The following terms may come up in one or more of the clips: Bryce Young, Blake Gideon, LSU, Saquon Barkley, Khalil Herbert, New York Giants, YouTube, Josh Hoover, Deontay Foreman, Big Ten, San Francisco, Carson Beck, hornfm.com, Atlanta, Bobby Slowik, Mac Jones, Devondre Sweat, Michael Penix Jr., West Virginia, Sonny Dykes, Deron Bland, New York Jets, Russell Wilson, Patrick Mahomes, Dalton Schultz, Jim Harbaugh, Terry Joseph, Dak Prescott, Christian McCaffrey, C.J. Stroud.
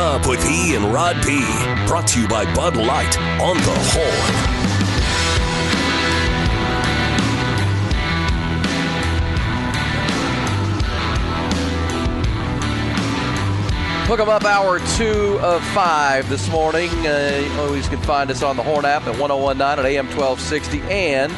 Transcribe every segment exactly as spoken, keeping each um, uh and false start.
up with E and Rod P. Brought to you by Bud Light on the Horn. Hook 'em up hour two of five this morning. Uh, you always can find us on the Horn app at ten nineteen at A M twelve sixty. And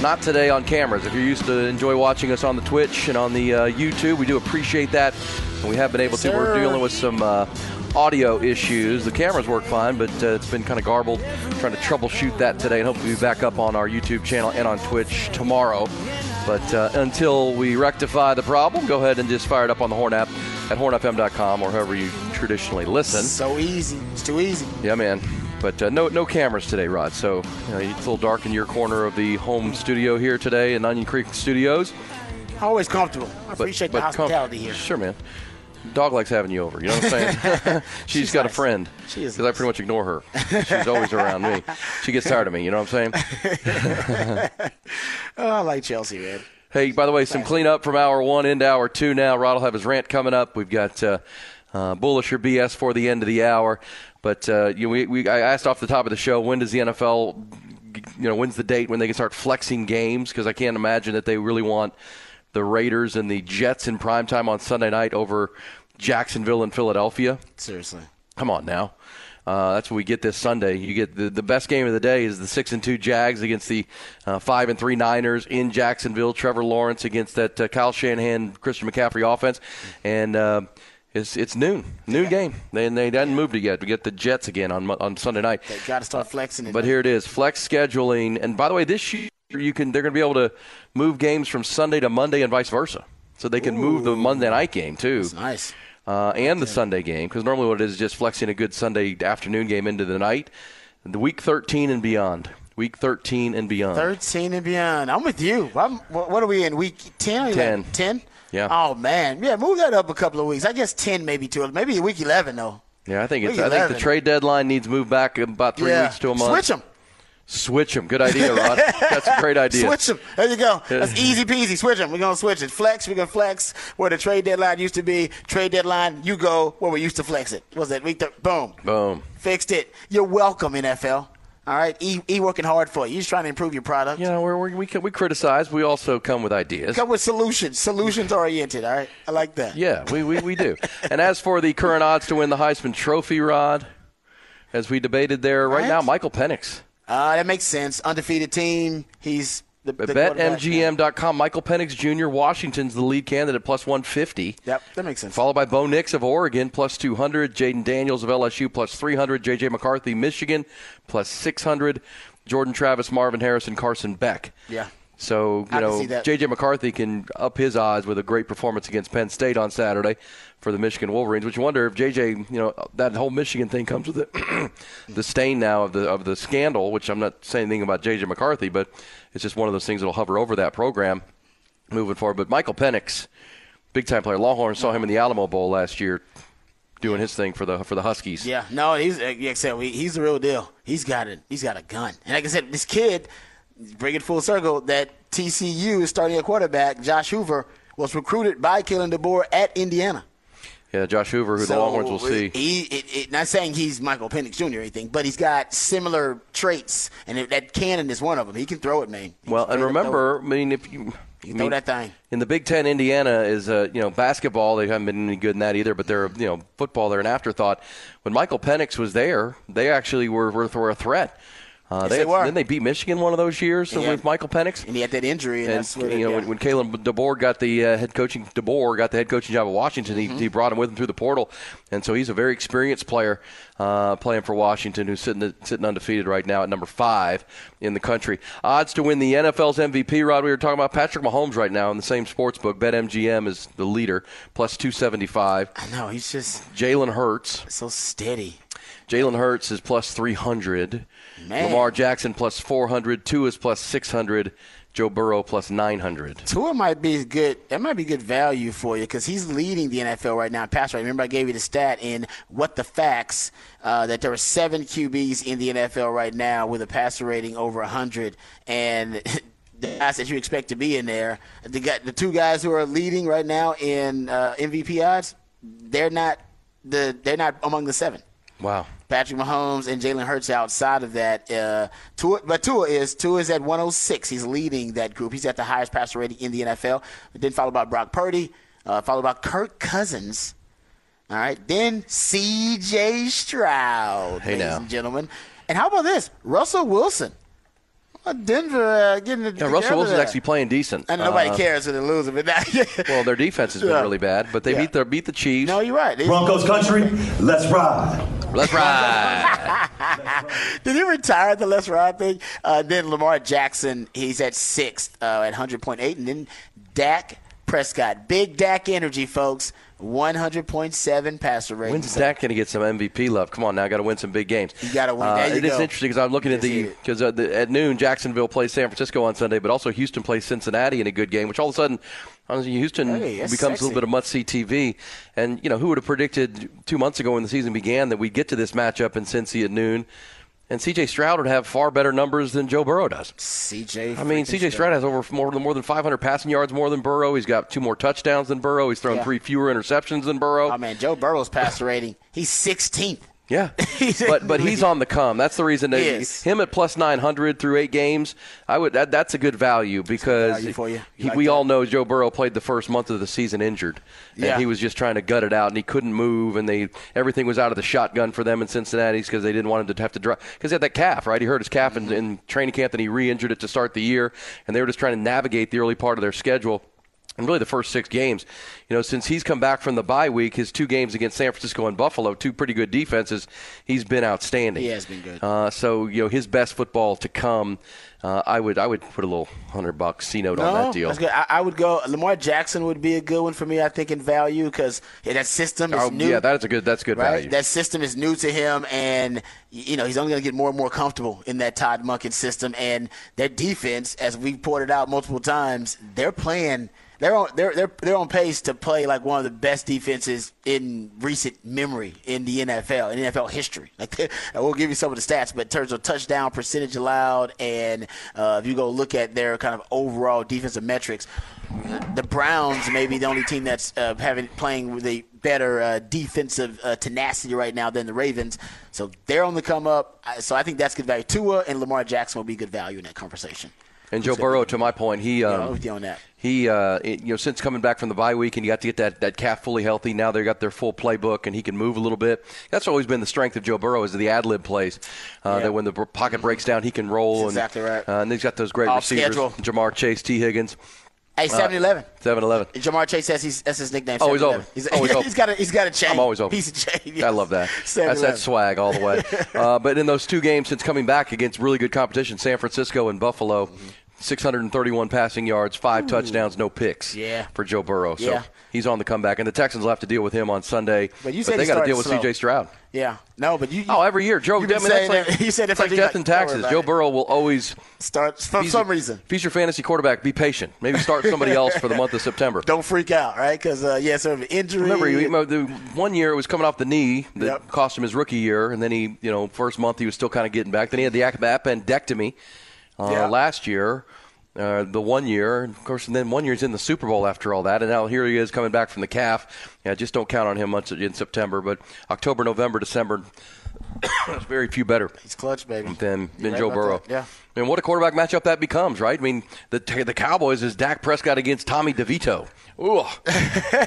not today on cameras. If you're used to enjoy watching us on the Twitch and on the uh, YouTube, we do appreciate that. And we have been able to. Sir. We're dealing with some uh, audio issues. The cameras work fine, but uh, it's been kind of garbled. Trying to troubleshoot that today. And hopefully we'll be back up on our YouTube channel and on Twitch tomorrow. But uh, until we rectify the problem, go ahead and just fire it up on the Horn app at horn f m dot com or however you traditionally listen. So easy. It's too easy. Yeah, man. But uh, no no cameras today, Rod. So you know, it's a little dark in your corner of the home studio here today in Onion Creek Studios. Always comfortable. I but, appreciate but the hospitality com- here. Sure, man. Dog likes having you over. You know what I'm saying? She's, She's got nice. a friend. She is. Because nice. I pretty much ignore her. She's always around me. She gets tired of me. You know what I'm saying? Oh, I like Chelsea, man. Hey, by the way, some cleanup from hour one into hour two now. Rod will have his rant coming up. We've got uh, uh, Bullish or B S for the end of the hour. But uh, you know, we, we, I asked off the top of the show, when does the N F L, you know, when's the date when they can start flexing games? Because I can't imagine that they really want the Raiders and the Jets in primetime on Sunday night over Jacksonville and Philadelphia. Seriously. Come on now. Uh, that's what we get this Sunday. You get the, the best game of the day is the six and two Jags against the uh, five and three Niners in Jacksonville. Trevor Lawrence against that uh, Kyle Shanahan, Christian McCaffrey offense, and uh, it's it's noon noon yeah. game. They they hadn't moved it yet. We get the Jets again on on Sunday night. They got to start flexing it. But here it is, flex scheduling. And by the way, this year you can they're going to be able to move games from Sunday to Monday and vice versa. So they can Ooh. move the Monday night game too. That's nice. Uh, and the Sunday game, because normally what it is is just flexing a good Sunday afternoon game into the night. The week thirteen and beyond. Week thirteen and beyond. thirteen and beyond. I'm with you. I'm, what are we in, week ten? ten. Like ten? Yeah. Oh, man. Yeah, move that up a couple of weeks. I guess ten maybe to maybe week eleven, though. Yeah, I think it's, I think the trade deadline needs moved back about three yeah. weeks to a month. Switch them. Switch them. Good idea, Rod. That's a great idea. Switch them. There you go. That's easy peasy. Switch them. We're going to switch it. Flex. We're going to flex where the trade deadline used to be. Trade deadline, you go where we used to flex it. What was that week? Th- boom. Boom. Fixed it. You're welcome, N F L. All right? E, e working hard for you. You're just trying to improve your product. You know, we're, we're, we, we criticize. We also come with ideas. Come with solutions. Solutions-oriented, all right? I like that. Yeah, we, we, we do. And as for the current odds to win the Heisman Trophy, Rod, as we debated there, right, right now, Michael Penix. Uh, that makes sense. Undefeated team. He's the, the bet M G M dot com. Michael Penix Junior Washington's the lead candidate, plus one fifty. Yep, that makes sense. Followed by Bo Nix of Oregon, plus two hundred. Jaden Daniels of L S U, plus three hundred. J J. McCarthy, Michigan, plus six hundred. Jordan Travis, Marvin Harrison, Carson Beck. Yeah. So, you know, J J. McCarthy can up his odds with a great performance against Penn State on Saturday for the Michigan Wolverines, which you wonder if J J, you know, that whole Michigan thing comes with the, the stain now of the of the scandal, which I'm not saying anything about J J. McCarthy, but it's just one of those things that will hover over that program moving forward. But Michael Penix, big-time player. Longhorn saw him in the Alamo Bowl last year doing his thing for the for the Huskies. Yeah, no, he's except he's the real deal. He's got it. He's got a gun. And like I said, this kid – bring it full circle that T C U is starting a quarterback. Josh Hoover was recruited by Kalen DeBoer at Indiana. Yeah, Josh Hoover, who so the Longhorns will see. He, it, it, not saying he's Michael Penix Junior or anything, but he's got similar traits, and it, that cannon is one of them. He can throw it, man. He well, and remember, I mean, if you, you throw mean, that thing in the Big Ten, Indiana is uh, you know basketball. They haven't been any good in that either, but they're you know football. They're an afterthought. When Michael Penix was there, they actually were were, were a threat. Uh, yes, they, they were. Then they beat Michigan one of those years so had, with Michael Penix, and he had that injury. And, and that's what you it, know, yeah. when, when Kalen DeBoer got the uh, head coaching DeBoer got the head coaching job at Washington, mm-hmm. he, he brought him with him through the portal, and so he's a very experienced player uh, playing for Washington, who's sitting sitting undefeated right now at number five in the country. Odds to win the N F L's M V P, Rod. We were talking about Patrick Mahomes right now in the same sports book. BetMGM is the leader, plus two seventy five. I know he's just Jalen Hurts, so steady. Jalen Hurts is plus three hundred. Man. Lamar Jackson plus four hundred. Tua is plus six hundred. Joe Burrow plus nine hundred. Tua might be good. That might be good value for you because he's leading the N F L right now in pass rate. Remember I gave you the stat in What the Facts uh, that there are seven Q Bs in the N F L right now with a passer rating over one hundred. And the guys that you expect to be in there, the, the two guys who are leading right now in uh, M V P odds, they're not – the they're not among the seven. Wow. Patrick Mahomes and Jalen Hurts outside of that. Uh, Tua, but Tua is Tua is at one oh six. He's leading that group. He's at the highest passer rating in the N F L. Then followed by Brock Purdy, uh, followed by Kirk Cousins. All right. Then C J. Stroud, hey ladies now. and gentlemen. And how about this? Russell Wilson. Denver uh, getting the yeah, Russell Wilson's actually playing decent. And nobody uh, cares if they lose him. Well, their defense has been yeah. really bad, but they yeah. beat their beat the Chiefs. No, you're right. They, Broncos country, let's ride. Let's ride. Did he retire the let's ride thing? Uh, then Lamar Jackson, he's at sixth uh, at one hundred point eight, and then Dak Prescott. Big Dak energy, folks. one hundred point seven passer rating. When's Dak going to get some M V P love? Come on now, got to win some big games. You got to win. Uh, it go. is interesting because I'm looking at the – because uh, at noon, Jacksonville plays San Francisco on Sunday, but also Houston plays Cincinnati in a good game, which all of a sudden – Houston hey, becomes sexy. a little bit of must-see T V. And, you know, who would have predicted two months ago when the season began that we'd get to this matchup in Cincy at noon? And C J. Stroud would have far better numbers than Joe Burrow does. C J. I mean, C J. Stroud has over more than more than five hundred passing yards more than Burrow. He's got two more touchdowns than Burrow. He's thrown yeah. three fewer interceptions than Burrow. Oh, man, Joe Burrow's passer rating, he's sixteenth. Yeah, but but he's on the come. That's the reason. That yes. Him at plus nine hundred through eight games, I would. That, that's a good value because good value for you. You he, like we that? all know Joe Burrow played the first month of the season injured, yeah. and he was just trying to gut it out, and he couldn't move, and they everything was out of the shotgun for them in Cincinnati because they didn't want him to have to drive because he had that calf, right? He hurt his calf mm-hmm. in, in training camp, and he re-injured it to start the year, and they were just trying to navigate the early part of their schedule. And really the first six games, you know, since he's come back from the bye week, his two games against San Francisco and Buffalo, two pretty good defenses, he's been outstanding. He has been good. Uh, so, you know, his best football to come, uh, I would I would put a little one hundred dollars C-note no, on that deal. That's good. I, I would go – Lamar Jackson would be a good one for me, I think, in value because yeah, that system is oh, new. Yeah, that's a good, that's good right? value. That system is new to him, and, you know, he's only going to get more and more comfortable in that Todd Munkin system. And that defense, as we've pointed out multiple times, they're playing – They're on they're they're they're on pace to play like one of the best defenses in recent memory in the N F L, in N F L history. Like we'll give you some of the stats, but in terms of touchdown percentage allowed, and uh, if you go look at their kind of overall defensive metrics, the Browns may be the only team that's uh, having playing with a better uh, defensive uh, tenacity right now than the Ravens. So they're on the come up. So I think that's good value. Tua and Lamar Jackson will be good value in that conversation. And Joe Burrow, to my point, he um, yeah, on that. he uh, it, you know since coming back from the bye week and you got to get that, that calf fully healthy. Now they got their full playbook and he can move a little bit. That's always been the strength of Joe Burrow is the ad lib plays. Uh, yeah. That when the pocket breaks down, he can roll. That's and, exactly right. Uh, and he's got those great Off receivers: schedule. Jamar Chase, T. Higgins. Hey, seven eleven. seven eleven. Jamar Chase says he's, that's his nickname. Oh, he's over. He's, oh, he's, he's got a he's got a chain. I'm always over. Piece of chain. Yes. I love that. That's that swag all the way. uh, but in those two games since coming back against really good competition, San Francisco and Buffalo, mm-hmm. six hundred thirty-one passing yards, five Ooh. touchdowns, no picks. Yeah. For Joe Burrow, so yeah. he's on the comeback, and the Texans will have to deal with him on Sunday. But you said but they got to deal with C J. Stroud. Yeah. No, but you, you – Oh, every year. Joe, you said like, it's like death like, and taxes. Joe Burrow will always – Start for some reason. If he's your fantasy quarterback, be patient. Maybe start somebody else for the month of September. Don't freak out, right? Because, uh, yeah, sort of injury. Remember, he, the one year it was coming off the knee that yep. cost him his rookie year, and then he – you know, first month he was still kind of getting back. Then he had the appendectomy uh, yeah. last year. Uh, the one year, of course, and then one year he's in the Super Bowl after all that, and now here he is coming back from the calf. Yeah, just don't count on him much in September, but October, November, December, there's very few better. He's clutch, baby. Than, than right Joe Burrow. That. Yeah. And what a quarterback matchup that becomes, right? I mean, the the Cowboys is Dak Prescott against Tommy DeVito. Ooh,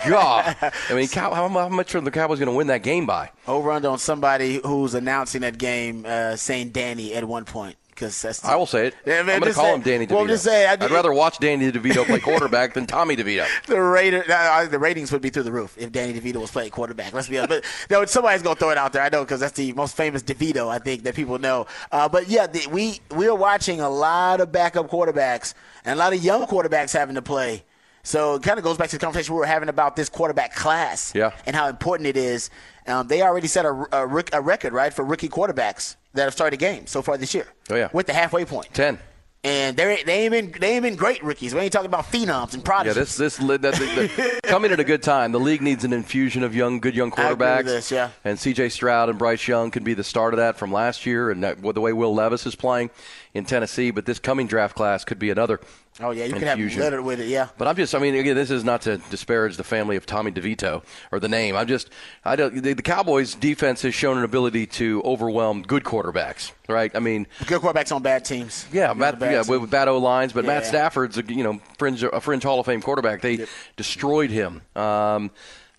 God. I mean, how, how much are the Cowboys going to win that game by? Overrun on somebody who's announcing that game, uh, saying Danny at one point. That's I will say it. Yeah, man, I'm going to call say, him Danny DeVito. Well, just say, I, I'd rather watch Danny DeVito play quarterback than Tommy DeVito. The rater, uh, the ratings would be through the roof if Danny DeVito was playing quarterback. Let's be honest. But no, somebody's going to throw it out there. I know because that's the most famous DeVito, I think, that people know. Uh, but, yeah, the, we, we're watching a lot of backup quarterbacks and a lot of young quarterbacks having to play. So it kind of goes back to the conversation we were having about this quarterback class yeah. and how important it is. Um, they already set a, a, a record, right, for rookie quarterbacks that have started games so far this year. Oh, yeah. With the halfway point. Ten. And they they ain't been they ain't been great rookies. We ain't talking about phenoms and prodigies. Yeah, this this that, that, that, coming at a good time. The league needs an infusion of young, good young quarterbacks. I agree with this, yeah. And C J. Stroud and Bryce Young could be the start of that from last year, and that, the way Will Levis is playing in Tennessee. But this coming draft class could be another Oh, yeah, you can have littered with it, yeah. But I'm just, I mean, again, this is not to disparage the family of Tommy DeVito or the name. I'm just, I don't, the, the Cowboys' defense has shown an ability to overwhelm good quarterbacks, right? I mean, good quarterbacks on bad teams. Yeah, Matt, bad yeah teams. with bad O-lines, but yeah. Matt Stafford's a, you know, fringe, a fringe Hall of Fame quarterback. They yep. destroyed him. Um,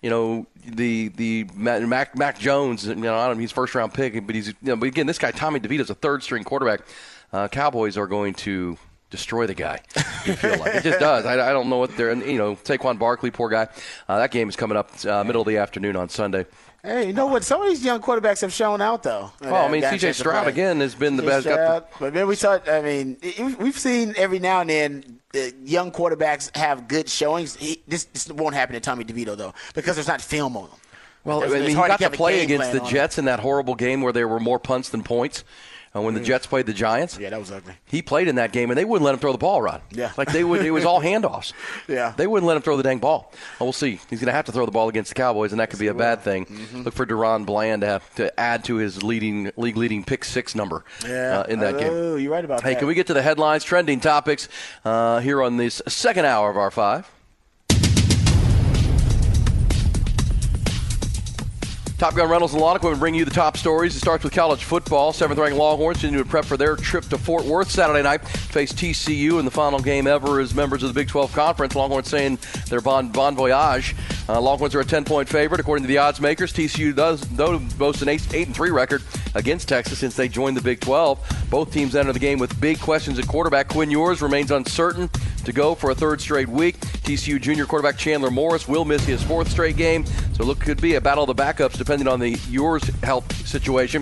you know, the the Mac, Mac Jones, you know, I don't know, he's first-round pick, but he's, you know, but again, this guy, Tommy DeVito's a third-string quarterback. Uh, Cowboys are going to destroy the guy, you feel like. It just does. I, I don't know what they're – you know, Saquon Barkley, poor guy. Uh, that game is coming up uh, middle of the afternoon on Sunday. Hey, you know what? Some of these young quarterbacks have shown out, though. Well, I mean, C J. Stroud, again, has been the best. Stroud, the, but then we saw – I mean, we've seen every now and then the young quarterbacks have good showings. He, this, this won't happen to Tommy DeVito, though, because there's not film on him. Well, there's, I mean, he got to play against the Jets him. in that horrible game where there were more punts than points. Uh, when the Jets played the Giants. Yeah, that was ugly. He played in that game, and they wouldn't let him throw the ball, Rod. Yeah. Like, they would, it was all handoffs. Yeah. They wouldn't let him throw the dang ball. Uh, we'll see. He's going to have to throw the ball against the Cowboys, and that could be a bad thing. Mm-hmm. Look for Deron Bland to have to add to his leading league-leading pick six number yeah. uh, in that oh, game. Oh, you're right about hey, that. Hey, can we get to the headlines, trending topics uh, here on this second hour of our five? Top Gun Rentals and Lawn Equipment bring you the top stories. It starts with college football. Seventh-ranked Longhorns continue to prep for their trip to Fort Worth Saturday night. Face T C U in the final game ever as members of the Big twelve Conference. Longhorns saying their bon, bon voyage. Uh, Longhorns are a ten-point favorite. According to the odds makers, T C U does, though, boasts an eight and three record against Texas since they joined the Big twelve. Both teams enter the game with big questions at quarterback. Quinn Ewers remains uncertain to go for a third straight week. T C U junior quarterback Chandler Morris will miss his fourth straight game. So look, could be a battle of the backups depending depending on the yours health situation.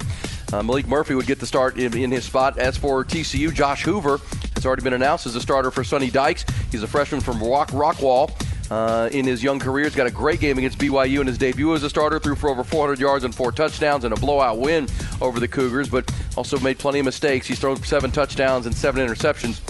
Uh, Malik Murphy would get the start in, in his spot. As for T C U, Josh Hoover has already been announced as a starter for Sonny Dykes. He's a freshman from Rock Rockwall. Uh, in his young career, he's got a great game against B Y U in his debut as a starter, threw for over four hundred yards and four touchdowns and a blowout win over the Cougars, but also made plenty of mistakes. He's thrown seven touchdowns and seven interceptions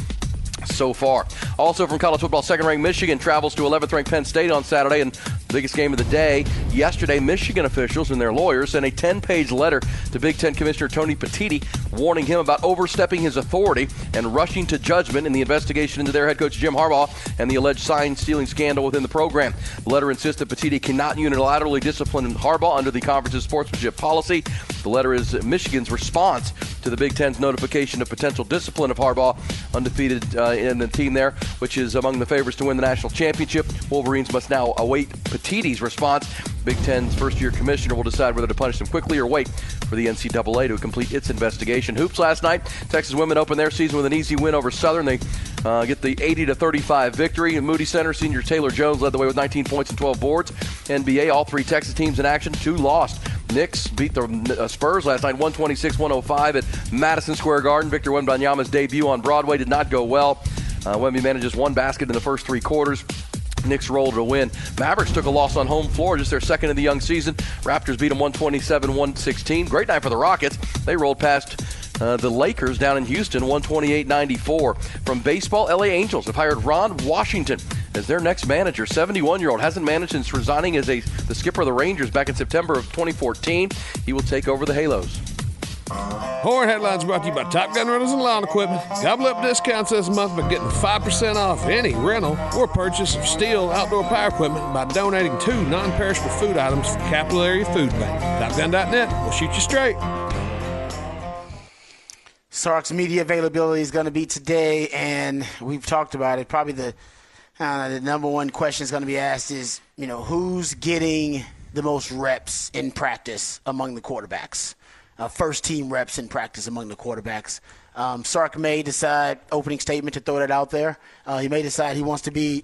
so far. Also from college football, second-ranked Michigan travels to eleventh-ranked Penn State on Saturday, and the biggest game of the day. Yesterday, Michigan officials and their lawyers sent a ten-page letter to Big Ten Commissioner Tony Petitti warning him about overstepping his authority and rushing to judgment in the investigation into their head coach Jim Harbaugh and the alleged sign-stealing scandal within the program. The letter insists that Petitti cannot unilaterally discipline Harbaugh under the conference's sportsmanship policy. The letter is Michigan's response to the Big Ten's notification of potential discipline of Harbaugh, undefeated uh, in the team there, which is among the favorites to win the national championship. Wolverines must now await Petiti's response. Big Ten's first-year commissioner will decide whether to punish them quickly or wait for the N C double A to complete its investigation. Hoops last night. Texas women opened their season with an easy win over Southern. They uh, get the eighty to thirty-five victory. In Moody Center, senior Taylor Jones led the way with nineteen points and twelve boards. N B A, all three Texas teams in action. Two lost. Knicks beat the Spurs last night, one twenty-six to one oh five at Madison Square Garden. Victor Wembanyama's debut on Broadway did not go well. Uh, Wemby manages one basket in the first three quarters. Knicks rolled to win. Mavericks took a loss on home floor, just their second of the young season. Raptors beat them one twenty-seven to one sixteen. Great night for the Rockets. They rolled past uh, the Lakers down in Houston, one twenty-eight to ninety-four. From baseball, L A Angels have hired Ron Washington as their next manager. seventy-one-year-old hasn't managed since resigning as a the skipper of the Rangers back in September of twenty fourteen. He will take over the Halos. Horn Headlines brought to you by Top Gun Rentals and Lawn Equipment. Double up discounts this month by getting five percent off any rental or purchase of steel outdoor power equipment by donating two non-perishable food items for Capital Area Food Bank. Top Gun dot net will shoot you straight. Sark's media availability is going to be today, and we've talked about it. Probably the, uh, the number one question is going to be asked is, you know, who's getting the most reps in practice among the quarterbacks? Uh, first-team reps in practice among the quarterbacks. Um, Sark may decide, opening statement, to throw that out there. Uh, he may decide he wants to be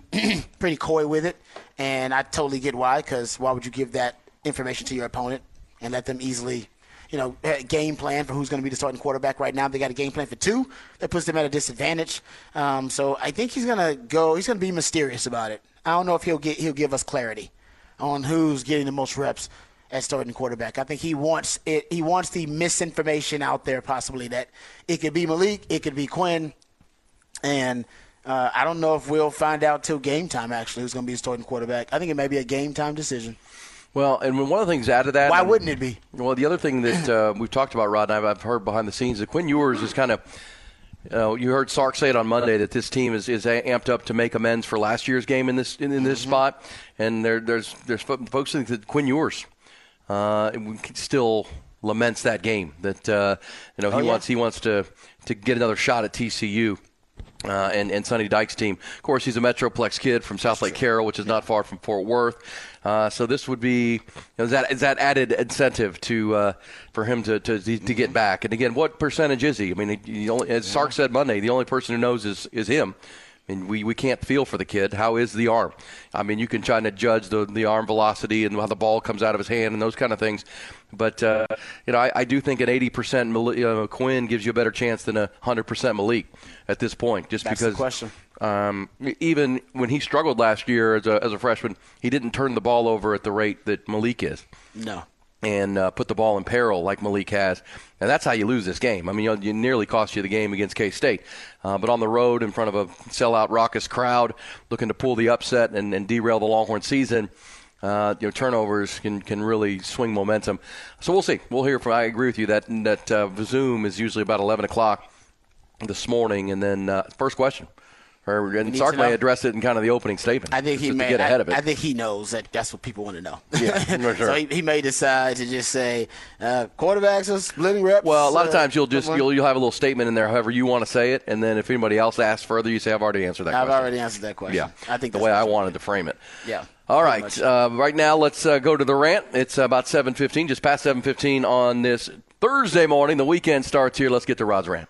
pretty coy with it, and I totally get why, because why would you give that information to your opponent and let them easily, you know, game plan for who's going to be the starting quarterback right now? They got a game plan for two. That puts them at a disadvantage. Um, so I think he's going to go – he's going to be mysterious about it. I don't know if he'll get, he'll give us clarity on who's getting the most reps at starting quarterback. I think he wants it. He wants the misinformation out there, possibly, that it could be Malik, it could be Quinn, and uh, I don't know if we'll find out till game time, actually, who's going to be starting quarterback. I think it may be a game time decision. Well, and one of the things out of that. Why wouldn't it be? Well, the other thing that uh, we've talked about, Rod, and I've, I've heard behind the scenes, that Quinn Ewers is kind of Uh, you heard Sark say it on Monday that this team is, is amped up to make amends for last year's game in this in, in this mm-hmm. spot, and there, there's there's folks think that Quinn Ewers uh, still laments that game that uh, you know he oh, yeah. wants he wants to to get another shot at T C U. Uh, and, and Sonny Dykes' team. Of course, he's a Metroplex kid from South Lake Carroll, which is not far from Fort Worth. Uh, so this would be you know, is that is that added incentive to uh, for him to, to to get back. And again, what percentage is he? I mean, he only, as Sark said Monday, the only person who knows is, is him. I mean, we, we can't feel for the kid. How is the arm? I mean, you can try to judge the the arm velocity and how the ball comes out of his hand and those kind of things. But, uh, you know, I, I do think an eighty percent Malik, uh, Quinn gives you a better chance than a one hundred percent Malik at this point. Just That's because the question. Um, even when he struggled last year as a, as a freshman, he didn't turn the ball over at the rate that Malik is. No. And uh, put the ball in peril like Malik has. And that's how you lose this game. I mean, you know, you nearly cost you the game against K-State. Uh, but on the road in front of a sellout, raucous crowd looking to pull the upset and, and derail the Longhorn season, uh, you know, turnovers can, can really swing momentum. So we'll see. We'll hear from – I agree with you that, that uh, Zoom is usually about eleven o'clock this morning. And then uh, first question. Or, and Sark may address it in kind of the opening statement. I think he may, get ahead I, of it. I think he knows that that's what people want to know. Yeah, for sure. So he, he may decide to just say uh, quarterbacks are splitting reps. Well, a lot uh, of times you'll just you'll you'll have a little statement in there, however you want to say it, and then if anybody else asks further, you say I've already answered that. I've question. already answered that question. Yeah, I think the way I wanted to frame it. Yeah. All right. Uh, right now, let's uh, go to the rant. It's about seven fifteen, just past seven fifteen on this Thursday morning. The weekend starts here. Let's get to Rod's rant.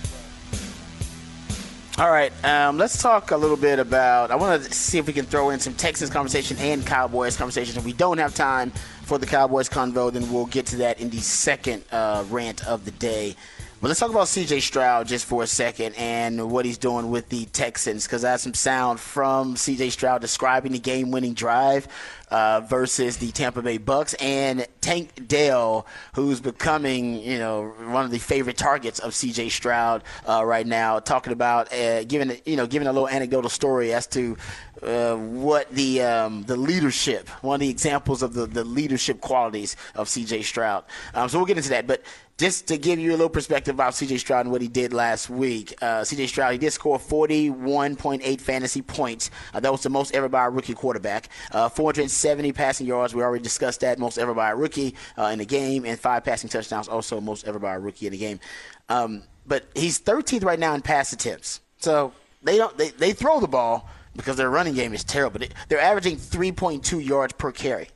All right, um, let's talk a little bit about – I want to see if we can throw in some Texans conversation and Cowboys conversation. If we don't have time for the Cowboys convo, then we'll get to that in the second uh, rant of the day. But let's talk about C J. Stroud just for a second and what he's doing with the Texans, because I have some sound from C J. Stroud describing the game-winning drive uh, versus the Tampa Bay Bucks, and Tank Dell, who's becoming, you know, one of the favorite targets of C J. Stroud uh, right now, talking about uh, giving you know giving a little anecdotal story as to uh, what the um, the leadership, one of the examples of the, the leadership qualities of C J. Stroud. Um, so we'll get into that, but just to give you a little perspective about C J. Stroud and what he did last week, uh, C J. Stroud, he did score forty-one point eight fantasy points. Uh, that was the most ever by a rookie quarterback. Uh, four hundred seventy passing yards. We already discussed that, most ever by a rookie uh, in the game, and five passing touchdowns, also most ever by a rookie in the game. Um, but he's thirteenth right now in pass attempts. So they don't they, they throw the ball because their running game is terrible. They, they're averaging three point two yards per carry.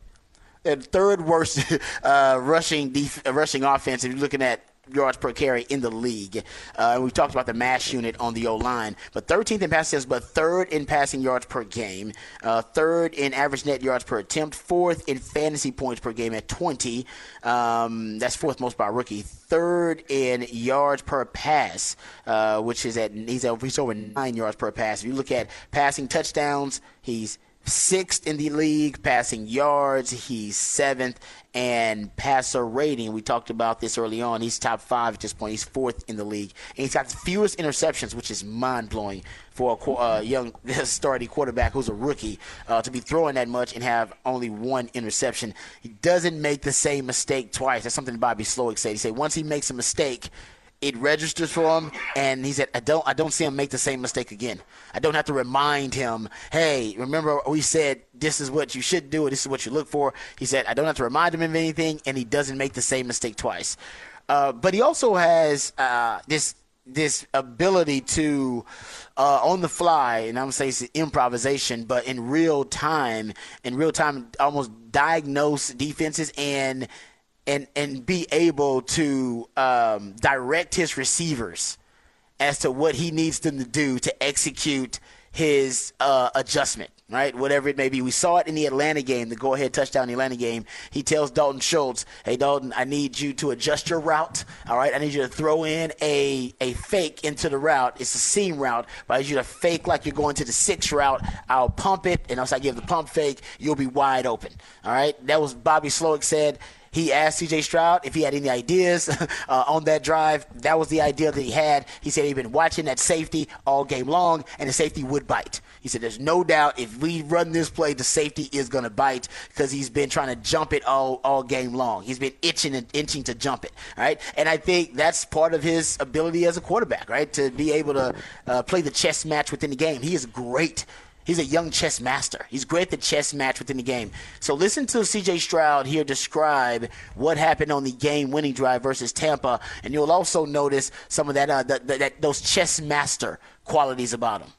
The third worst uh, rushing def- uh, rushing offense if you're looking at yards per carry in the league. Uh, we've talked about the MASH unit on the O-line. But thirteenth in pass attempts, but third in passing yards per game. Uh, third in average net yards per attempt. Fourth in fantasy points per game at twenty. Um, that's fourth most by a rookie. Third in yards per pass, uh, which is at he's, at he's over nine yards per pass. If you look at passing touchdowns, he's sixth in the league, passing yards, he's seventh, and passer rating, we talked about this early on, he's top five at this point, he's fourth in the league, and he's got the fewest interceptions, which is mind-blowing for a uh, young starting quarterback who's a rookie uh, to be throwing that much and have only one interception. He doesn't make the same mistake twice. That's something Bobby Slowik said. He said once he makes a mistake, it registers for him, and he said, I don't I don't see him make the same mistake again. I don't have to remind him, hey, remember we said this is what you should do, or this is what you look for. He said, I don't have to remind him of anything, and he doesn't make the same mistake twice. Uh, but he also has uh, this this ability to, uh, on the fly, and I'm going to say it's improvisation, but in real time, in real time almost diagnose defenses and And, and be able to um, direct his receivers as to what he needs them to do to execute his uh, adjustment. right, whatever it may be. We saw it in the Atlanta game, the go-ahead touchdown in the Atlanta game. He tells Dalton Schultz, hey, Dalton, I need you to adjust your route, all right? I need you to throw in a, a fake into the route. It's a seam route, but I need you to fake like you're going to the six route. I'll pump it, and once I give the pump fake, you'll be wide open, all right? That was Bobby Slowik said. He asked C J. Stroud if he had any ideas uh, on that drive. That was the idea that he had. He said he'd been watching that safety all game long, and the safety would bite. He said there's no doubt if we run this play, the safety is going to bite because he's been trying to jump it all, all game long. He's been itching and inching to jump it, right? And I think that's part of his ability as a quarterback, right, to be able to uh, play the chess match within the game. He is great. He's a young chess master. He's great at the chess match within the game. So listen to C J. Stroud here describe what happened on the game-winning drive versus Tampa, and you'll also notice some of that, uh, that, that those chess master qualities about him.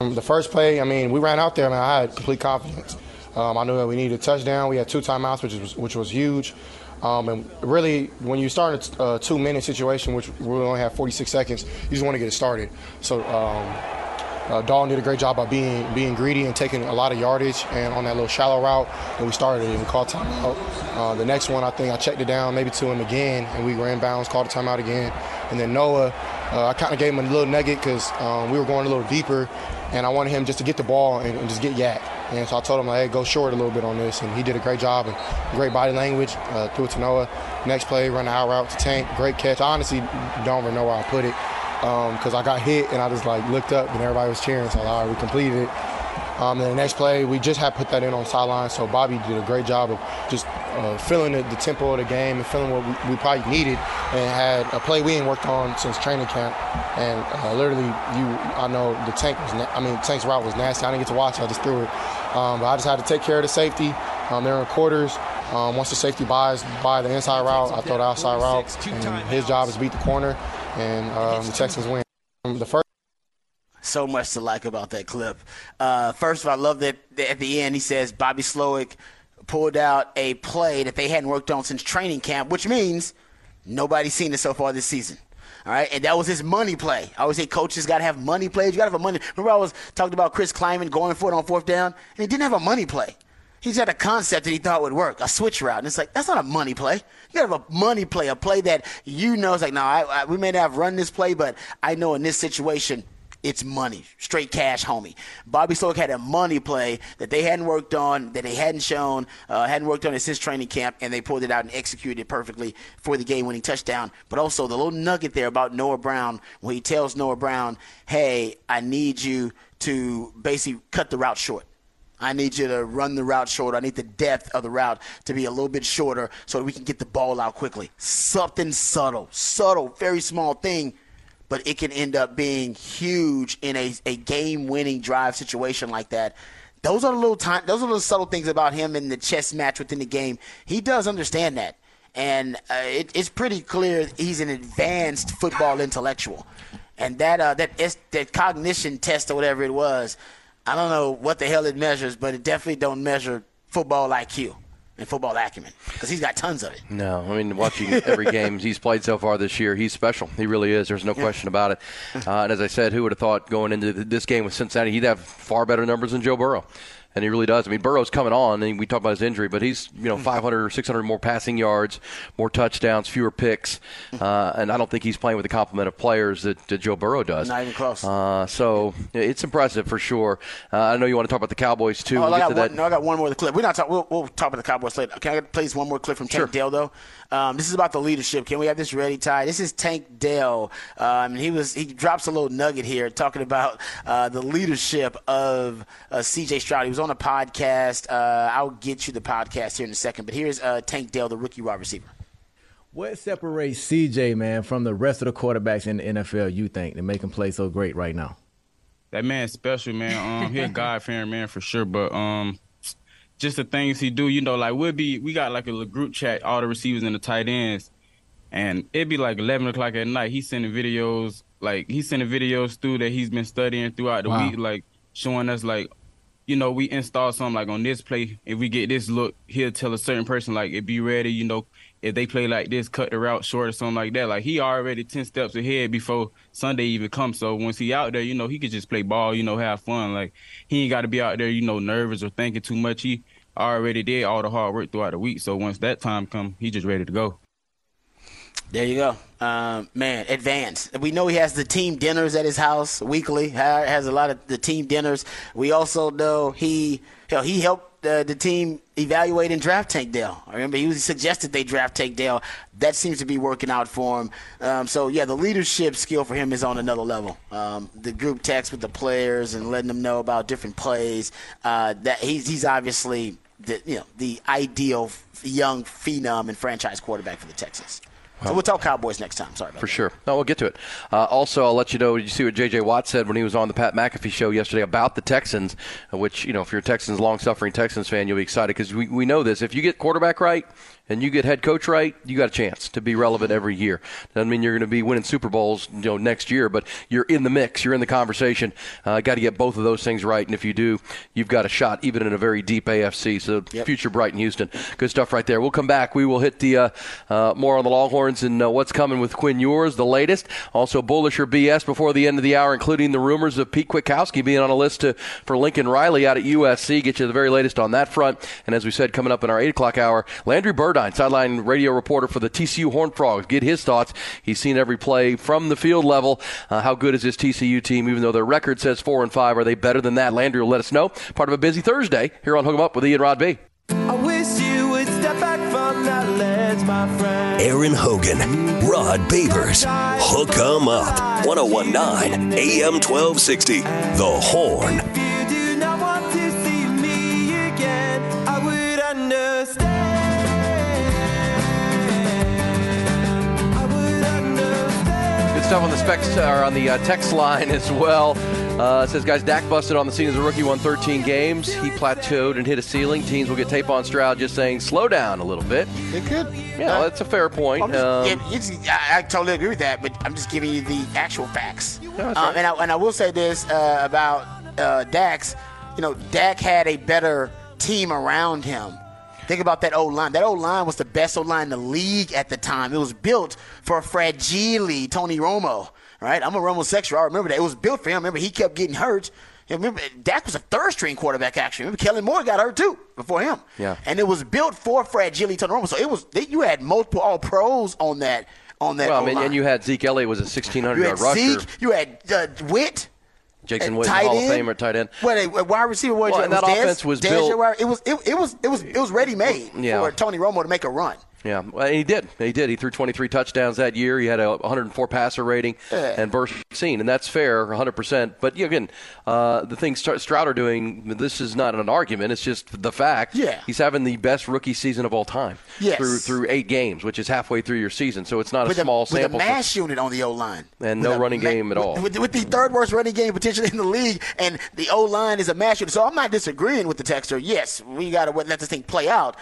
Um, the first play, I mean, we ran out there, and I had complete confidence. Um, I knew that we needed a touchdown. We had two timeouts, which was which was huge. Um, and really, when you start a uh, two-minute situation, which we only have forty-six seconds, you just want to get it started. So. Um, Uh, Dalton did a great job by being being greedy and taking a lot of yardage and on that little shallow route, and we started it and we called timeout. Uh, the next one, I think I checked it down maybe to him again, and we ran bounds, called a timeout again. And then Noah, uh, I kind of gave him a little nugget because um, we were going a little deeper, and I wanted him just to get the ball and, and just get yak. And so I told him, like, hey, go short a little bit on this, and he did a great job and great body language, uh, threw it to Noah. Next play, run the out route to Tank, great catch. I honestly don't even know where I put it. Because um, I got hit and I just like looked up and everybody was cheering. So, all right, we completed it. Um, and the next play, we just had put that in on sideline. So, Bobby did a great job of just uh, feeling the, the tempo of the game and feeling what we, we probably needed, and had a play we ain't worked on since training camp. And uh, literally, you, I know the tank was, na- I mean, Tank's route was nasty. I didn't get to watch it, I just threw it. Um, but I just had to take care of the safety. Um, they're in quarters. Um, once the safety buys by the inside route, I throw the outside route. And his job is to beat the corner. And um, the Texans win. The first. So much to like about that clip. Uh, first of all, I love that at the end he says Bobby Slowik pulled out a play that they hadn't worked on since training camp, which means nobody's seen it so far this season. All right, and that was his money play. I always say coaches got to have money plays. You got to have a money. Remember I was talking about Chris Kleiman going for it on fourth down, and he didn't have a money play. He just had a concept that he thought would work, a switch route. And it's like, that's not a money play. You got to have a money play, a play that you know is like, no, I, I, we may not have run this play, but I know in this situation it's money, straight cash, homie. Bobby Slowik had a money play that they hadn't worked on, that they hadn't shown, uh, hadn't worked on it since training camp, and they pulled it out and executed it perfectly for the game-winning touchdown. But also the little nugget there about Noah Brown, when he tells Noah Brown, hey, I need you to basically cut the route short. I need you to run the route shorter. I need the depth of the route to be a little bit shorter so that we can get the ball out quickly. Something subtle, subtle, very small thing, but it can end up being huge in a, a game-winning drive situation like that. Those are the little time, those are the little subtle things about him in the chess match within the game. He does understand that, and uh, it, it's pretty clear he's an advanced football intellectual, and that uh, that is, that cognition test or whatever it was. I don't know what the hell it measures, but it definitely don't measure football I Q and football acumen because he's got tons of it. No, I mean, watching every game he's played so far this year, he's special. He really is. There's no yeah. question about it. Uh, and as I said, who would have thought going into this game with Cincinnati, he'd have far better numbers than Joe Burrow. And he really does. I mean, Burrow's coming on, and we talk about his injury, but he's, you know, five hundred or six hundred more passing yards, more touchdowns, fewer picks. Uh, and I don't think he's playing with the complement of players that, that Joe Burrow does. Not even close. Uh, so it's impressive for sure. Uh, I know you want to talk about the Cowboys, too. Oh, we'll I, got to one, no, I got one more clip. We're not talk, we'll, we'll talk about the Cowboys later. Can I play one more clip from Tank sure. Dell, though? Um, this is about the leadership. Can we have this ready, Ty? This is Tank Dell. Um, he, was, he drops a little nugget here talking about uh, the leadership of uh, C J. Stroud. He was on a podcast. Uh, I'll get you the podcast here in a second. But here's uh, Tank Dell, the rookie wide receiver. What separates C J, man, from the rest of the quarterbacks in the N F L, you think, that make him play so great right now? That man's special, man. Um, he's a God-fearing man for sure. But um, just the things he do, you know, like we'll be, we got like a little group chat, all the receivers and the tight ends. And it'd be like eleven o'clock at night. He's sending videos, like he's sending videos through that he's been studying throughout the wow. week, like showing us like, you know, we install something like on this play. If we get this look, he'll tell a certain person, like, it be ready, you know, if they play like this, cut the route short or something like that. Like, he already ten steps ahead before Sunday even comes. So once he out there, you know, he could just play ball, you know, have fun. Like, he ain't got to be out there, you know, nervous or thinking too much. He already did all the hard work throughout the week. So once that time come, he just ready to go. There you go. Um, man, advance. We know he has the team dinners at his house weekly. Has a lot of the team dinners. We also know he hell, he helped uh, the team evaluate and draft Tank Dell. I remember he suggested they draft Tank Dell. That seems to be working out for him. Um, so, yeah, the leadership skill for him is on another level. Um, the group text with the players and letting them know about different plays, uh, that he's, he's obviously the, you know, the ideal young phenom and franchise quarterback for the Texans. So we'll talk Cowboys next time. Sorry about that. For sure. No, we'll get to it. Uh, also, I'll let you know, did you see what J J. Watt said when he was on the Pat McAfee show yesterday about the Texans, which, you know, if you're a Texans, long-suffering Texans fan, you'll be excited because we, we know this. If you get quarterback right and you get head coach right, you got a chance to be relevant every year. Doesn't mean you're going to be winning Super Bowls, you know, next year, but you're in the mix. You're in the conversation. Uh, got to get both of those things right, and if you do, you've got a shot even in a very deep A F C. So yep. Future bright in Houston. Good stuff right there. We'll come back. We will hit the uh, uh, more on the Longhorns and uh, what's coming with Quinn Ewers, the latest. Also, bullish or B S before the end of the hour, including the rumors of Pete Kwiatkowski being on a list to, for Lincoln Riley out at U S C. Get you the very latest on that front. And as we said, coming up in our eight o'clock hour, Landry Bird, sideline radio reporter for the T C U Horn Frogs. Get his thoughts. He's seen every play from the field level. Uh, how good is this T C U team? Even though their record says four and five, are they better than that? Landry will let us know. Part of a busy Thursday here on Hook 'Em Up with E and Rod B. I wish you would step back from that ledge, my friend. Aaron Hogan, Rod Babers, Hook 'Em Up, ten nineteen A M twelve sixty, The Horn. If you do not want to see me again, I would understand. Stuff on the specs or on the uh, text line as well. Uh, it says, guys, Dak busted on the scene as a rookie, won thirteen games. He plateaued and hit a ceiling. Teams will get tape on Stroud, just saying, slow down a little bit. They could. Yeah, uh, that's a fair point. Just, um, yeah, it's, I, I totally agree with that, but I'm just giving you the actual facts. No, that's right. um, and, I, and I will say this uh, about uh, Dak's. You know, Dak had a better team around him. Think about that old line. That old line was the best old line in the league at the time. It was built for Fragile Tony Romo, right? I'm a Romo-sexual. I remember that. It was built for him. Remember, he kept getting hurt. And remember, Dak was a third-string quarterback, actually. Remember, Kellen Moore got hurt, too, before him. Yeah. And it was built for Fragile Tony Romo. So it was you had multiple all-pros on that on that well, I mean, and you had Zeke Elliott was a sixteen hundred yard rusher. You had Zeke. You had uh, Witt. Jason Witten, Hall of Famer, tight end. Well, a wide receiver. Well, and that Dez, offense was Dez, built. Dez, it was it, it was it was it was ready made yeah. for Tony Romo to make a run. Yeah, well, he did. He did. He threw twenty-three touchdowns that year. He had a one hundred four passer rating yeah. and burst scene, and that's fair, one hundred percent. But yeah, again, uh, the thing Stroud are doing, this is not an argument. It's just the fact. Yeah. He's having the best rookie season of all time yes. through through eight games, which is halfway through your season. So it's not with a small a, sample. With a mash unit on the O-line. And with no running ma- game at all. With, with the third worst running game potentially in the league, and the O-line is a mash unit. So I'm not disagreeing with the texter. Yes, we got to let this thing play out.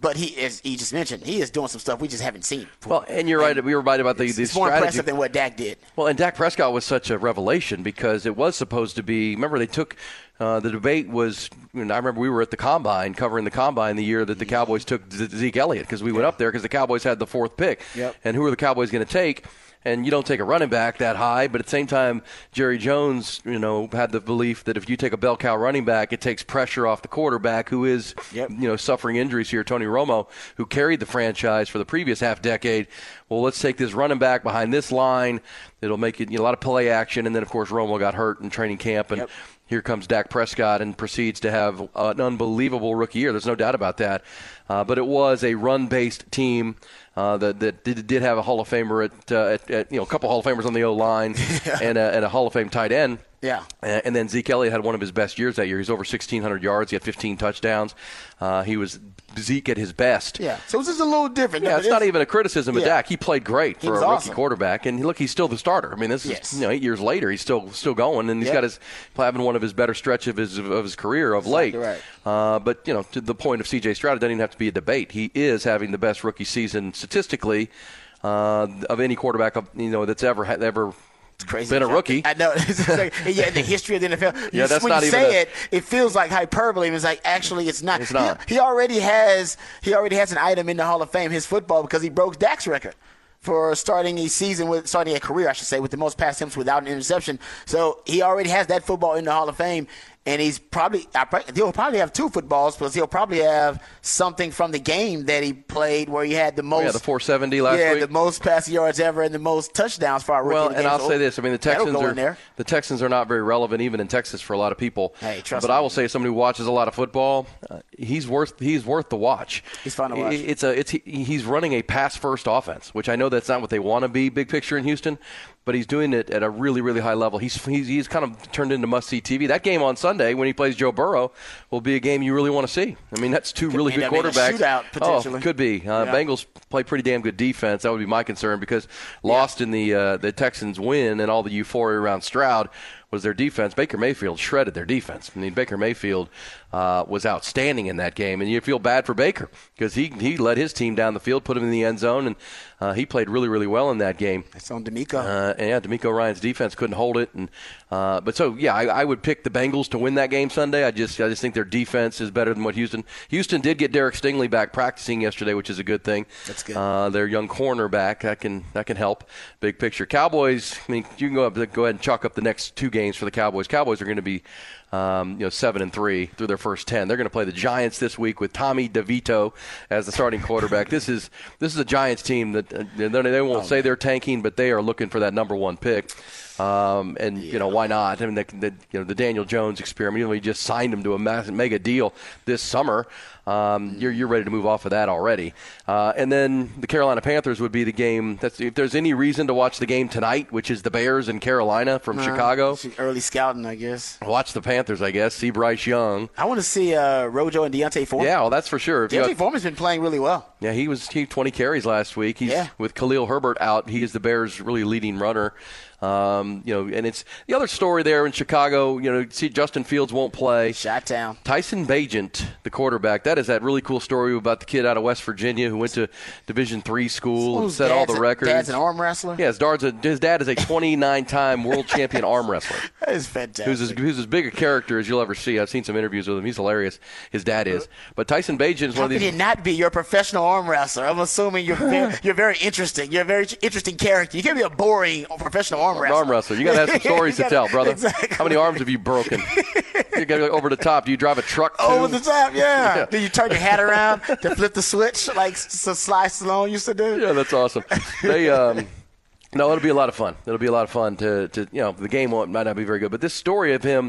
But he, as he just mentioned, he is doing some stuff we just haven't seen before. Well, and you're and right. We were right about the, the it's strategy. It's more impressive than what Dak did. Well, and Dak Prescott was such a revelation because it was supposed to be – remember, they took uh, – the debate was – I remember we were at the Combine, covering the Combine the year that the Cowboys took Zeke Elliott because we yeah. went up there because the Cowboys had the fourth pick. Yep. And who are the Cowboys going to take? And you don't take a running back that high, but at the same time, Jerry Jones, you know, had the belief that if you take a bell cow running back, it takes pressure off the quarterback who is, yep. you know, suffering injuries here. Tony Romo, who carried the franchise for the previous half decade. Well, let's take this running back behind this line. It'll make it, you know, a lot of play action. And then, of course, Romo got hurt in training camp. And yep. here comes Dak Prescott and proceeds to have an unbelievable rookie year. There's no doubt about that. Uh, but it was a run-based team uh, that, that did, did have a Hall of Famer at, uh, at, at, you know, a couple Hall of Famers on the O-line yeah. and, a, and a Hall of Fame tight end. Yeah. And then Zeke Elliott had one of his best years that year. He's over sixteen hundred yards. He had fifteen touchdowns. Uh, he was Zeke at his best. Yeah. So this is a little different. Yeah, no, it's, it's not even a criticism of yeah. Dak. He played great for a rookie awesome. quarterback. And look, he's still the starter. I mean, this yes. is, you know, eight years later, he's still still going. And he's yeah. got his having one of his better stretch of his of his career of exactly late. Right. Uh, but, you know, to the point of C J. Stroud, it doesn't even have to be a debate. He is having the best rookie season statistically uh, of any quarterback, you know, that's ever ever It's crazy. Been a rookie. I know. Like, yeah, in the history of the N F L. You, yeah, that's when not you even say a, it, it feels like hyperbole. It's like, actually, it's not. It's not. He, he already has. He already has an item in the Hall of Fame, his football, because he broke Dak's record for starting a season with starting a career, I should say, with the most pass attempts without an interception. So he already has that football in the Hall of Fame. And he's probably – he'll probably have two footballs, plus he'll probably have something from the game that he played where he had the most – yeah, the four seventy last yeah, week. Yeah, the most passing yards ever and the most touchdowns for our rookie. Well, and games. I'll so, say this. I mean, the Texans are – the Texans are not very relevant even in Texas for a lot of people. Hey, trust But me. I will say, somebody who watches a lot of football, uh, he's worth he's worth the watch. He's fun to watch. It's a, it's, he's running a pass-first offense, which I know that's not what they want to be, big picture, in Houston. But he's doing it at a really, really high level. He's he's, he's kind of turned into must-see T V. That game on Sunday when he plays Joe Burrow will be a game you really want to see. I mean, that's two could really good quarterbacks. Shootout, potentially. Oh, could be. Uh, yeah. Bengals play pretty damn good defense. That would be my concern because lost yeah. in the uh, the Texans win and all the euphoria around Stroud was their defense. Baker Mayfield shredded their defense. I mean, Baker Mayfield uh, was outstanding in that game, and you feel bad for Baker because he, he led his team down the field, put him in the end zone, and uh, he played really, really well in that game. It's on D'Amico. Uh, and yeah, D'Amico Ryan's defense couldn't hold it. And uh, but so, yeah, I, I would pick the Bengals to win that game Sunday. I just I just think their defense is better than what Houston. Houston did get Derek Stingley back practicing yesterday, which is a good thing. That's good. Uh, their young cornerback, that can, that can help. Big picture. Cowboys, I mean, you can go, up, go ahead and chalk up the next two games. Games for the Cowboys. Cowboys are going to be, um, you know, seven and three through their first ten. They're going to play the Giants this week with Tommy DeVito as the starting quarterback. This is this is a Giants team that uh, they won't oh, say they're tanking, but they are looking for that number one pick. Um, and yeah. you know why not? I mean, the, the, you know, the Daniel Jones experiment. You know, he just signed him to a massive, mega deal this summer. Um, you're you're ready to move off of that already. Uh, and then the Carolina Panthers would be the game. That's if there's any reason to watch the game tonight, which is the Bears and Carolina from uh, Chicago. Early scouting, I guess. Watch the Panthers, I guess. See Bryce Young. I want to see uh, Rojo and Deontay Foreman. Yeah, well, that's for sure. Deontay you know, Foreman's been playing really well. Yeah, he was he twenty carries last week. He's yeah. with Khalil Herbert out. He is the Bears' really leading runner. Um, you know, and it's the other story there in Chicago. You know, see, Justin Fields won't play. Shot-down. Tyson Bagent, the quarterback. That is that really cool story about the kid out of West Virginia who went to Division three school and set all the records. His dad's an arm wrestler. Yeah, his dad's a, his dad is a twenty-nine time world champion arm wrestler. That is fantastic. Who's as, who's as big a character as you'll ever see. I've seen some interviews with him. He's hilarious. His dad is. But Tyson Bagent is How one of these. How could he not be your professional arm wrestler? I'm assuming you're very, you're very interesting. You're a very interesting character. You can't be a boring professional arm wrestler. Arm wrestler. You got to have some stories gotta, to tell, brother. Exactly. How many arms have you broken? You got to go over the top. Do you drive a truck, too? Over the top, yeah. yeah. Do you turn your hat around to flip the switch like Sly Stallone used to do? Yeah, that's awesome. They um, No, it'll be a lot of fun. It'll be a lot of fun to, to you know, the game won't, might not be very good. But this story of him,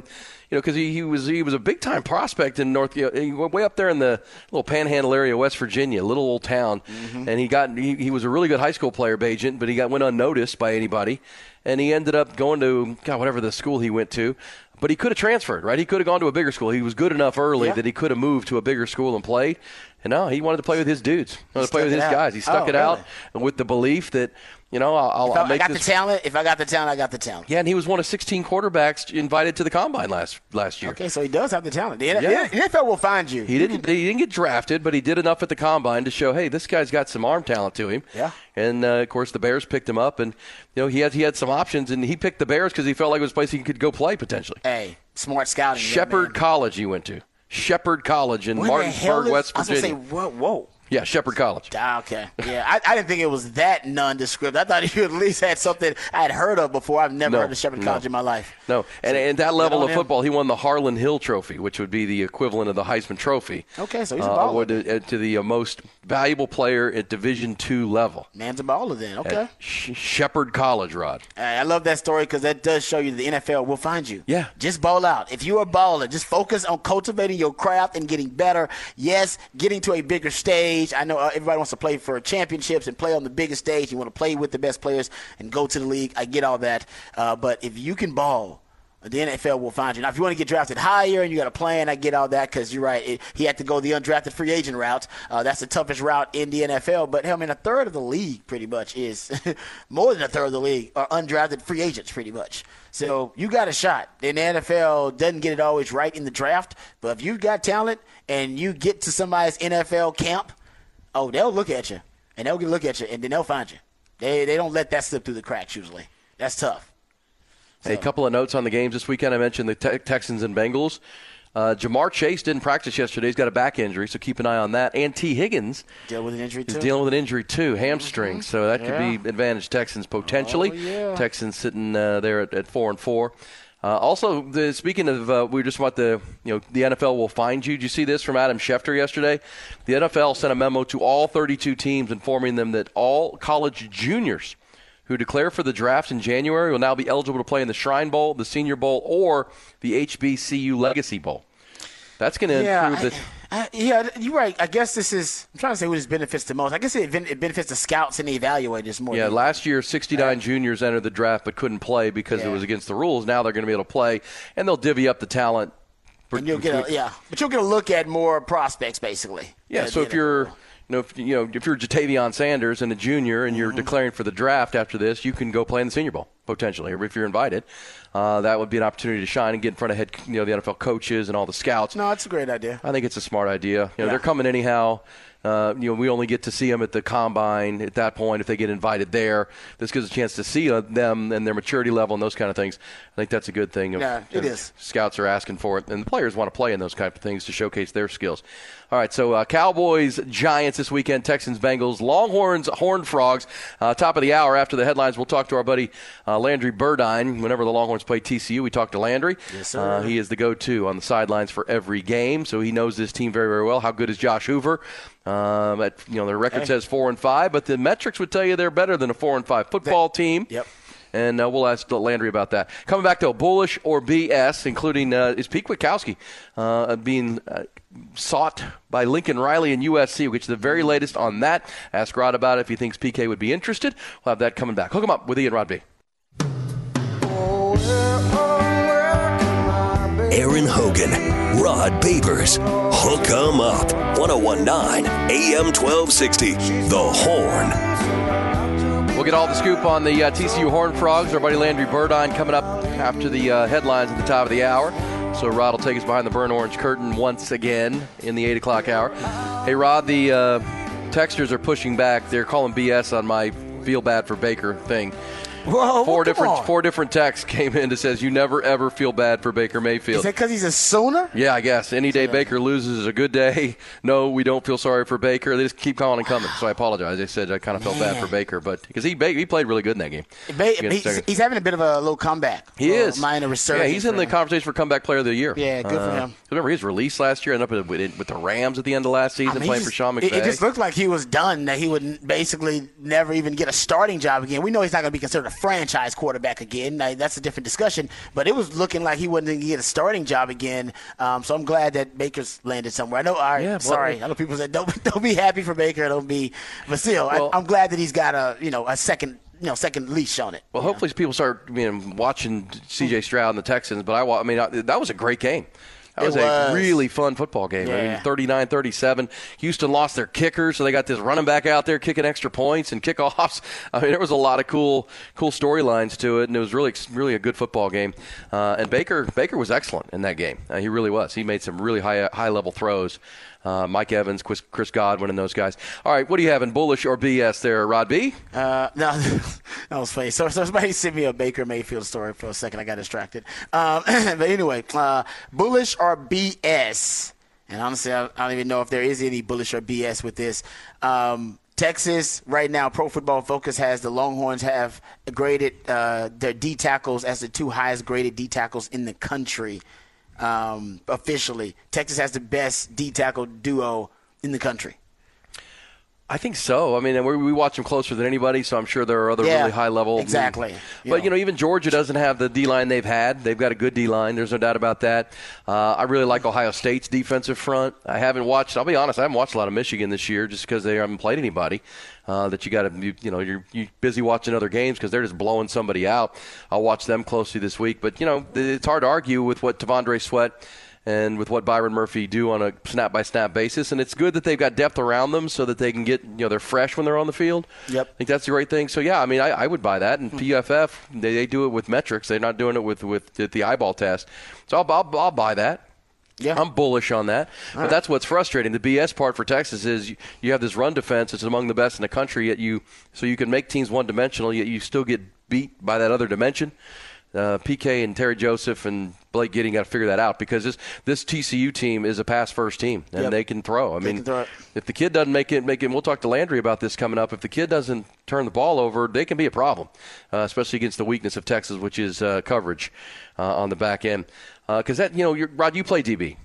you know, because he, he was he was a big-time prospect in North, you know, way up there in the little panhandle area of West Virginia, little old town. Mm-hmm. And he got he, he was a really good high school player, Bagent, but he got went unnoticed by anybody. And he ended up going to, God, whatever the school he went to. But he could have transferred, right? He could have gone to a bigger school. He was good enough early yeah. that he could have moved to a bigger school and played. And no, he wanted to play with his dudes. He wanted to play with his out. guys. He stuck oh, it really? out with the belief that, you know, I'll, I'll I make this. If I got this. the talent, if I got the talent, I got the talent. Yeah, and he was one of sixteen quarterbacks invited to the combine last last year. Okay, so he does have the talent. The N F L, yeah. the N F L will find you. He didn't he didn't get drafted, but he did enough at the combine to show, hey, this guy's got some arm talent to him. Yeah. And, uh, of course, the Bears picked him up, and, you know, he had he had some options, and he picked the Bears because he felt like it was a place he could go play potentially. Hey, smart scouting. Shepherd College he went to. Shepherd College in Martinsburg, West Virginia. I was going to say, whoa, whoa. Yeah, Shepherd College. Okay. Yeah, I, I didn't think it was that nondescript. I thought you at least had something I had heard of before. I've never no, heard of Shepherd no. College in my life. No, and so, and that level of him. football, he won the Harlan Hill Trophy, which would be the equivalent of the Heisman Trophy. Okay, so he's a baller. Uh, to, to the uh, most valuable player at Division two level. Man's a baller then, okay. Sh- Shepherd College, Rod. I love that story because that does show you the N F L will find you. Yeah. Just ball out. If you're a baller, just focus on cultivating your craft and getting better. Yes, getting to a bigger stage. I know everybody wants to play for championships and play on the biggest stage. You want to play with the best players and go to the league. I get all that. Uh, but if you can ball, the N F L will find you. Now, if you want to get drafted higher and you got a plan, I get all that because you're right. It, he had to go the undrafted free agent route. Uh, that's the toughest route in the N F L. But, hell, I mean, a third of the league pretty much is – more than a third of the league are undrafted free agents pretty much. So you got a shot. And the N F L doesn't get it always right in the draft. But if you've got talent and you get to somebody's N F L camp – oh, they'll look at you, and they'll look at you, and then they'll find you. They they don't let that slip through the cracks usually. That's tough. So. A couple of notes on the games this weekend. I mentioned the te- Texans and Bengals. Uh, Jamar Chase didn't practice yesterday. He's got a back injury, so keep an eye on that. And T. Higgins dealing with an injury too. dealing with an injury too, hamstring. Mm-hmm. So that yeah. could be advantage Texans potentially. Oh, yeah. Texans sitting uh, there at, at four and four. Uh, also, the, speaking of, uh, we were just about the, you know, the N F L will find you. Did you see this from Adam Schefter yesterday? The N F L sent a memo to all thirty-two teams informing them that all college juniors who declare for the draft in January will now be eligible to play in the Shrine Bowl, the Senior Bowl, or the H B C U Legacy Bowl. That's going to yeah, improve the I, – Yeah, you're right. I guess this is – I'm trying to say who this benefits the most. I guess it, it benefits the scouts and the evaluators more. Yeah, last year sixty-nine right. juniors entered the draft but couldn't play because yeah. it was against the rules. Now they're going to be able to play, and they'll divvy up the talent. For, and you'll get a, yeah, but you'll get a look at more prospects basically. Yeah, yeah so if you're – You know, if, you know, if you're Jatavion Sanders and a junior and you're mm-hmm. declaring for the draft after this, you can go play in the Senior Bowl, potentially, or if you're invited. Uh, that would be an opportunity to shine and get in front of head, you know, the N F L coaches and all the scouts. No, it's a great idea. I think it's a smart idea. You know, yeah. They're coming anyhow. Uh, you know, we only get to see them at the combine at that point if they get invited there. This gives a chance to see them and their maturity level and those kind of things. I think that's a good thing. Of, yeah, it you know, is. Scouts are asking for it, and the players want to play in those type of things to showcase their skills. All right, so uh, Cowboys, Giants this weekend, Texans, Bengals, Longhorns, Horned Frogs. Uh, top of the hour after the headlines, we'll talk to our buddy uh, Landry Burdine. Whenever the Longhorns play T C U, we talk to Landry. Yes, sir. Uh, he is the go-to on the sidelines for every game, so he knows this team very, very well. How good is Josh Hoover? Um, at, you know, their record hey. says four and five, but the metrics would tell you they're better than a four and five football they, team. Yep. And uh, we'll ask Landry about that. Coming back to a bullish or B S, including uh, is Pete Kwiatkowski uh, being uh, sought by Lincoln Riley and U S C, which is the very latest on that. Ask Rod about it if he thinks P K would be interested. We'll have that coming back. Hook him up with Ian Rodby. Aaron Hogan, Rod Babers, Hook 'em Up, ten nineteen A M twelve sixty, The Horn. We'll get all the scoop on the uh, T C U Horned Frogs. Our buddy Landry Burdine coming up after the uh, headlines at the top of the hour. So Rod will take us behind the burnt orange curtain once again in the eight o'clock hour. Hey, Rod, the uh, texters are pushing back. They're calling B S on my feel bad for Baker thing. Whoa, four different on. four different texts came in that says you never ever feel bad for Baker Mayfield. Is that because he's a Sooner? Yeah, I guess any day yeah. Baker loses is a good day. No, we don't feel sorry for Baker. They just keep calling and coming. Wow. So I apologize. They said I kind of felt Man. bad for Baker, but because he he played really good in that game. Ba- he's, he's having a bit of a little comeback. He is minor resurgence. Yeah, he's in the him. conversation for comeback player of the year. Yeah, good uh, for him. Remember his release last year, ended up with, with the Rams at the end of last season, I mean, playing just, for Sean McVay. It, it just looked like he was done. That he would basically never even get a starting job again. We know he's not going to be considered a franchise quarterback again. Now, that's a different discussion, but it was looking like he wasn't going to get a starting job again. Um, so I'm glad that Baker's landed somewhere. I know. All right, yeah, sorry, I know people said don't don't be happy for Baker. Don't be, but still, well, I, I'm glad that he's got a you know a second. You know, second leash on it. Well, hopefully know? people start you know, watching C J. Stroud and the Texans. But I, I mean, I, that was a great game. That was, was a really fun football game. Yeah. I mean, thirty-nine thirty-seven. Houston lost their kicker, so they got this running back out there kicking extra points and kickoffs. I mean, there was a lot of cool cool storylines to it, and it was really really a good football game. Uh, and Baker Baker was excellent in that game. Uh, he really was. He made some really high high level throws. Uh, Mike Evans, Chris, Chris Godwin, and those guys. All right, what do you have in bullish or B S there, Rod B? Uh, no, that was funny. So, so somebody sent me a Baker Mayfield story for a second. I got distracted. Um, but anyway, uh, bullish or B S, and honestly, I, I don't even know if there is any bullish or B S with this. Um, Texas, right now, Pro Football Focus has the Longhorns have graded uh, their D tackles as the two highest graded D tackles in the country. Um, officially, Texas has the best D tackle duo in the country. I think so. I mean, we we watch them closer than anybody, so I'm sure there are other yeah, really high level. Exactly. You but know. you know, even Georgia doesn't have the D line they've had. They've got a good D line. There's no doubt about that. Uh, I really like Ohio State's defensive front. I haven't watched. I'll be honest. I haven't watched a lot of Michigan this year just because they haven't played anybody. Uh, that you got to, you, you know, you're, you're busy watching other games because they're just blowing somebody out. I'll watch them closely this week. But, you know, it's hard to argue with what Devondre Sweat and with what Byron Murphy do on a snap-by-snap basis. And it's good that they've got depth around them so that they can get, you know, they're fresh when they're on the field. Yep. I think that's the great thing. So, yeah, I mean, I, I would buy that. And P F F, they, they do it with metrics. They're not doing it with, with the eyeball test. So I'll, I'll, I'll buy that. Yeah. I'm bullish on that. All but right. That's what's frustrating. The B S part for Texas is you, you have this run defense that's among the best in the country, yet you so you can make teams one-dimensional, yet you still get beat by that other dimension. Uh, P K and Terry Joseph and Blake Gideon got to figure that out, because this this T C U team is a pass-first team, and yep. they can throw. I they mean, throw if the kid doesn't make it, make it, and we'll talk to Landry about this coming up. If the kid doesn't turn the ball over, they can be a problem, uh, especially against the weakness of Texas, which is uh, coverage uh, on the back end. Because uh, that, you know, you're, Rod, you play D B.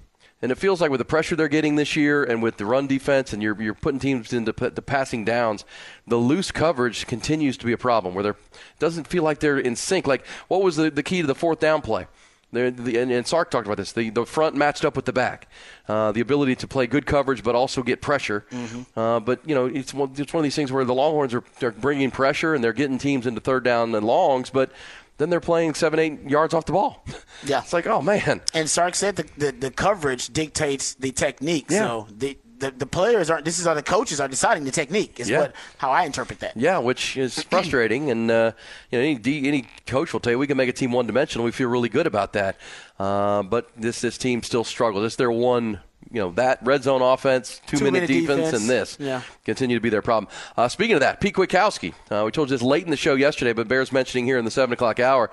And it feels like with the pressure they're getting this year and with the run defense and you're you're putting teams into p- the passing downs, the loose coverage continues to be a problem where it doesn't feel like they're in sync. Like, what was the, the key to the fourth down play? The, the, and, and Sark talked about this. The, the front matched up with the back. Uh, the ability to play good coverage but also get pressure. Mm-hmm. Uh, but, you know, it's one, it's one of these things where the Longhorns are they're bringing pressure and they're getting teams into third down and longs, but then they're playing seven, eight yards off the ball. Yeah. It's like, oh, man. And Sark said the, the, the coverage dictates the technique. Yeah. So the, the, the players aren't – this is how the coaches are deciding the technique is yeah. what how I interpret that. Yeah, which is frustrating. And, uh, you know, any D, any coach will tell you we can make a team one-dimensional. We feel really good about that. Uh, but this this team still struggles. It's their one – you know, that red zone offense, two-minute two defense, defense, and this yeah. continue to be their problem. Uh, speaking of that, Pete Kwiatkowski, uh, we told you this late in the show yesterday, but Bears mentioning here in the seven o'clock hour,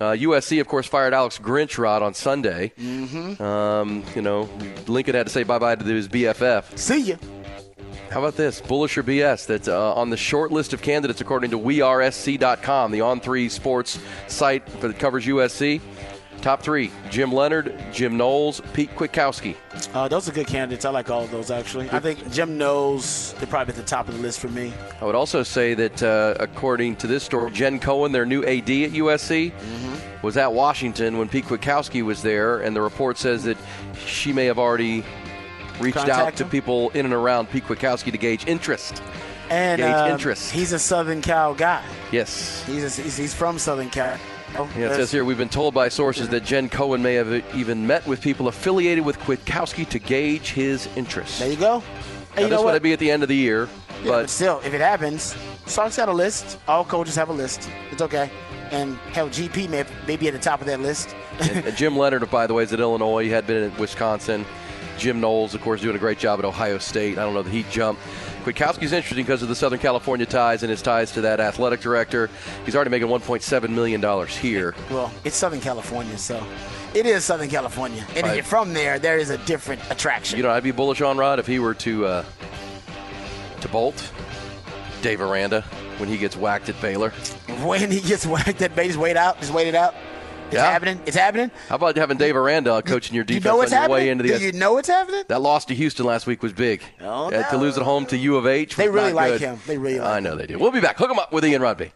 uh, U S C, of course, fired Alex Grinchrod on Sunday. Mm-hmm. Um, you know, Lincoln had to say bye-bye to his B F F. See ya. How about this? Bullish or B S? That's uh, on the short list of candidates, according to we r s c dot com, the On three Sports site that covers U S C. Top three, Jim Leonard, Jim Knowles, Pete Kwiatkowski. Uh, those are good candidates. I like all of those, actually. I think Jim Knowles, they're probably at the top of the list for me. I would also say that, uh, according to this story, Jen Cohen, their new A D at U S C, mm-hmm. was at Washington when Pete Kwiatkowski was there, and the report says that she may have already reached Contact out to him. people in and around Pete Kwiatkowski to gauge interest. And gauge um, interest. He's a Southern Cal guy. Yes. He's, a, he's from Southern Cal. Oh, yeah, it says here, we've been told by sources that Jen Cohen may have even met with people affiliated with Kwiatkowski to gauge his interest. There you go. Hey, now, you this know what? Would be at the end of the year. Yeah, but, but still, if it happens, Sark's got a list. All coaches have a list. It's okay. And, hell, G P may, may be at the top of that list. and, and Jim Leonard, by the way, is at Illinois. He had been at Wisconsin. Jim Knowles, of course, doing a great job at Ohio State. I don't know that he jumped. Kwiatkowski's interesting because of the Southern California ties and his ties to that athletic director. He's already making one point seven million dollars here. Well, it's Southern California, so it is Southern California. And right. if you're from there, there is a different attraction. You know, I'd be bullish on Rod if he were to uh, to bolt Dave Aranda when he gets whacked at Baylor. When he gets whacked at Baylor, just wait out, just wait it out. It's yeah. happening. It's happening. How about having Dave Aranda coaching your defense you know on your happening? way into the – Do you know what's happening? That loss to Houston last week was big. Oh, no. To lose at home to U of H. They really like good. him. They really like him. I know they do. We'll be back. Hook them up with Ian Rodby.